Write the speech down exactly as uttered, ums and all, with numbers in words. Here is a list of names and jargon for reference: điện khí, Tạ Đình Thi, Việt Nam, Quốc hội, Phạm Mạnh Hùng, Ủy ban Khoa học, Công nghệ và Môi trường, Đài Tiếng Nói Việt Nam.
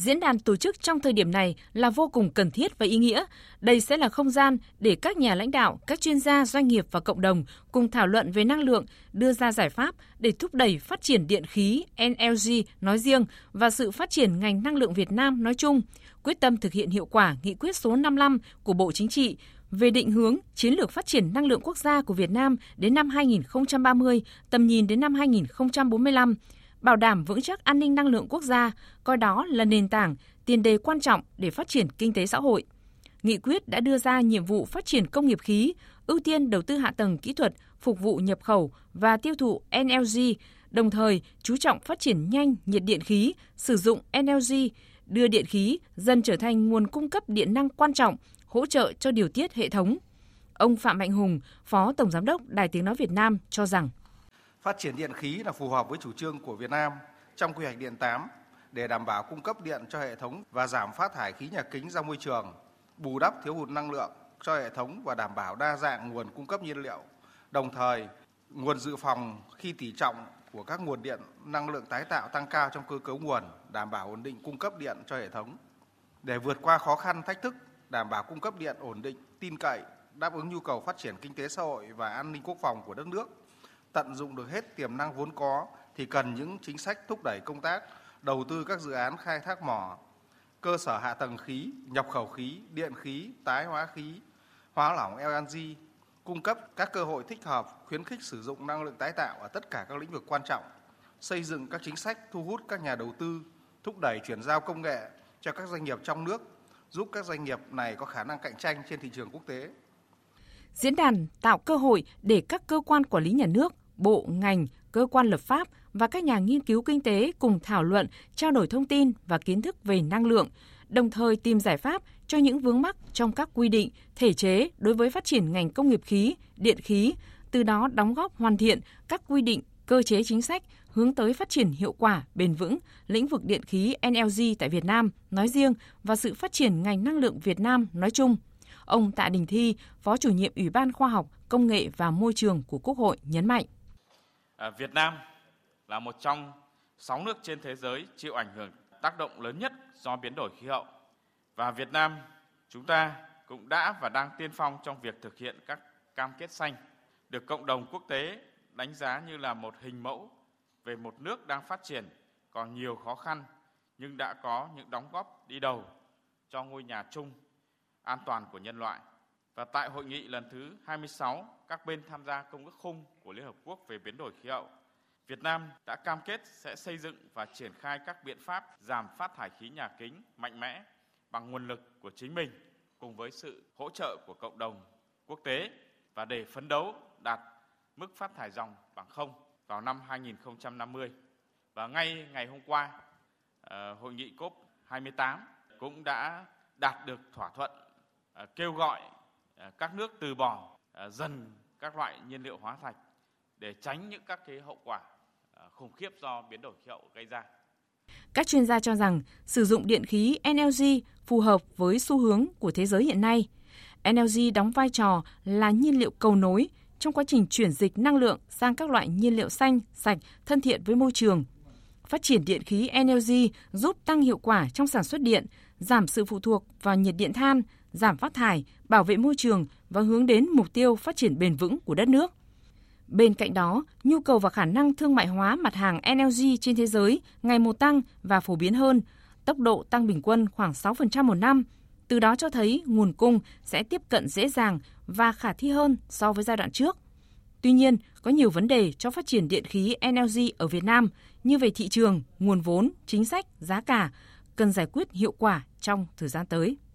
diễn đàn tổ chức trong thời điểm này là vô cùng cần thiết và ý nghĩa. Đây sẽ là không gian để các nhà lãnh đạo, các chuyên gia, doanh nghiệp và cộng đồng cùng thảo luận về năng lượng, đưa ra giải pháp để thúc đẩy phát triển điện khí en lờ giê nói riêng và sự phát triển ngành năng lượng Việt Nam nói chung, quyết tâm thực hiện hiệu quả nghị quyết số năm mươi lăm của Bộ Chính trị về định hướng chiến lược phát triển năng lượng quốc gia của Việt Nam đến năm hai không ba không, tầm nhìn đến năm hai không bốn lăm, bảo đảm vững chắc an ninh năng lượng quốc gia, coi đó là nền tảng, tiền đề quan trọng để phát triển kinh tế xã hội. Nghị quyết đã đưa ra nhiệm vụ phát triển công nghiệp khí, ưu tiên đầu tư hạ tầng kỹ thuật, phục vụ nhập khẩu và tiêu thụ en lờ giê, đồng thời chú trọng phát triển nhanh nhiệt điện khí, sử dụng en lờ giê, đưa điện khí dần trở thành nguồn cung cấp điện năng quan trọng, hỗ trợ cho điều tiết hệ thống. Ông Phạm Mạnh Hùng, Phó Tổng Giám đốc Đài Tiếng Nói Việt Nam cho rằng phát triển điện khí là phù hợp với chủ trương của Việt Nam trong quy hoạch điện tám để đảm bảo cung cấp điện cho hệ thống và giảm phát thải khí nhà kính ra môi trường, bù đắp thiếu hụt năng lượng cho hệ thống và đảm bảo đa dạng nguồn cung cấp nhiên liệu, đồng thời nguồn dự phòng khi tỷ trọng của các nguồn điện năng lượng tái tạo tăng cao trong cơ cấu nguồn, đảm bảo ổn định cung cấp điện cho hệ thống. Để vượt qua khó khăn thách thức, đảm bảo cung cấp điện ổn định, tin cậy, đáp ứng nhu cầu phát triển kinh tế xã hội và an ninh quốc phòng của đất nước, tận dụng được hết tiềm năng vốn có thì cần những chính sách thúc đẩy công tác đầu tư các dự án khai thác mỏ, cơ sở hạ tầng khí, nhập khẩu khí, điện khí, tái hóa khí, hóa lỏng en lờ giê, cung cấp các cơ hội thích hợp, khuyến khích sử dụng năng lượng tái tạo ở tất cả các lĩnh vực quan trọng, xây dựng các chính sách thu hút các nhà đầu tư, thúc đẩy chuyển giao công nghệ cho các doanh nghiệp trong nước, giúp các doanh nghiệp này có khả năng cạnh tranh trên thị trường quốc tế. Diễn đàn tạo cơ hội để các cơ quan quản lý nhà nước, bộ, ngành, cơ quan lập pháp và các nhà nghiên cứu kinh tế cùng thảo luận, trao đổi thông tin và kiến thức về năng lượng, đồng thời tìm giải pháp cho những vướng mắc trong các quy định, thể chế đối với phát triển ngành công nghiệp khí, điện khí, từ đó đóng góp hoàn thiện các quy định, cơ chế chính sách hướng tới phát triển hiệu quả, bền vững lĩnh vực điện khí en lờ giê tại Việt Nam nói riêng và sự phát triển ngành năng lượng Việt Nam nói chung. Ông Tạ Đình Thi, Phó Chủ nhiệm Ủy ban Khoa học, Công nghệ và Môi trường của Quốc hội nhấn mạnh. Việt Nam là một trong sáu nước trên thế giới chịu ảnh hưởng tác động lớn nhất do biến đổi khí hậu. Và Việt Nam chúng ta cũng đã và đang tiên phong trong việc thực hiện các cam kết xanh, được cộng đồng quốc tế đánh giá như là một hình mẫu về một nước đang phát triển còn nhiều khó khăn nhưng đã có những đóng góp đi đầu cho ngôi nhà chung an toàn của nhân loại. Và tại hội nghị lần thứ hai mươi sáu, các bên tham gia công ước khung của Liên Hợp Quốc về biến đổi khí hậu, Việt Nam đã cam kết sẽ xây dựng và triển khai các biện pháp giảm phát thải khí nhà kính mạnh mẽ bằng nguồn lực của chính mình cùng với sự hỗ trợ của cộng đồng quốc tế và để phấn đấu đạt mức phát thải ròng bằng không vào năm hai không năm không. Và ngay ngày hôm qua, hội nghị cốp hai mươi tám cũng đã đạt được thỏa thuận kêu gọi các nước từ bỏ dần các loại nhiên liệu hóa thạch để tránh những các cái hậu quả khủng khiếp do biến đổi khí hậu gây ra. Các chuyên gia cho rằng sử dụng điện khí en lờ giê phù hợp với xu hướng của thế giới hiện nay. en lờ giê đóng vai trò là nhiên liệu cầu nối trong quá trình chuyển dịch năng lượng sang các loại nhiên liệu xanh, sạch, thân thiện với môi trường. Phát triển điện khí en lờ giê giúp tăng hiệu quả trong sản xuất điện, giảm sự phụ thuộc vào nhiệt điện than, giảm phát thải, bảo vệ môi trường và hướng đến mục tiêu phát triển bền vững của đất nước. Bên cạnh đó, nhu cầu và khả năng thương mại hóa mặt hàng en lờ giê trên thế giới ngày một tăng và phổ biến hơn, tốc độ tăng bình quân khoảng sáu phần trăm một năm. Từ đó cho thấy nguồn cung sẽ tiếp cận dễ dàng và khả thi hơn so với giai đoạn trước. Tuy nhiên, có nhiều vấn đề cho phát triển điện khí en lờ giê ở Việt Nam như về thị trường, nguồn vốn, chính sách, giá cả cần giải quyết hiệu quả trong thời gian tới.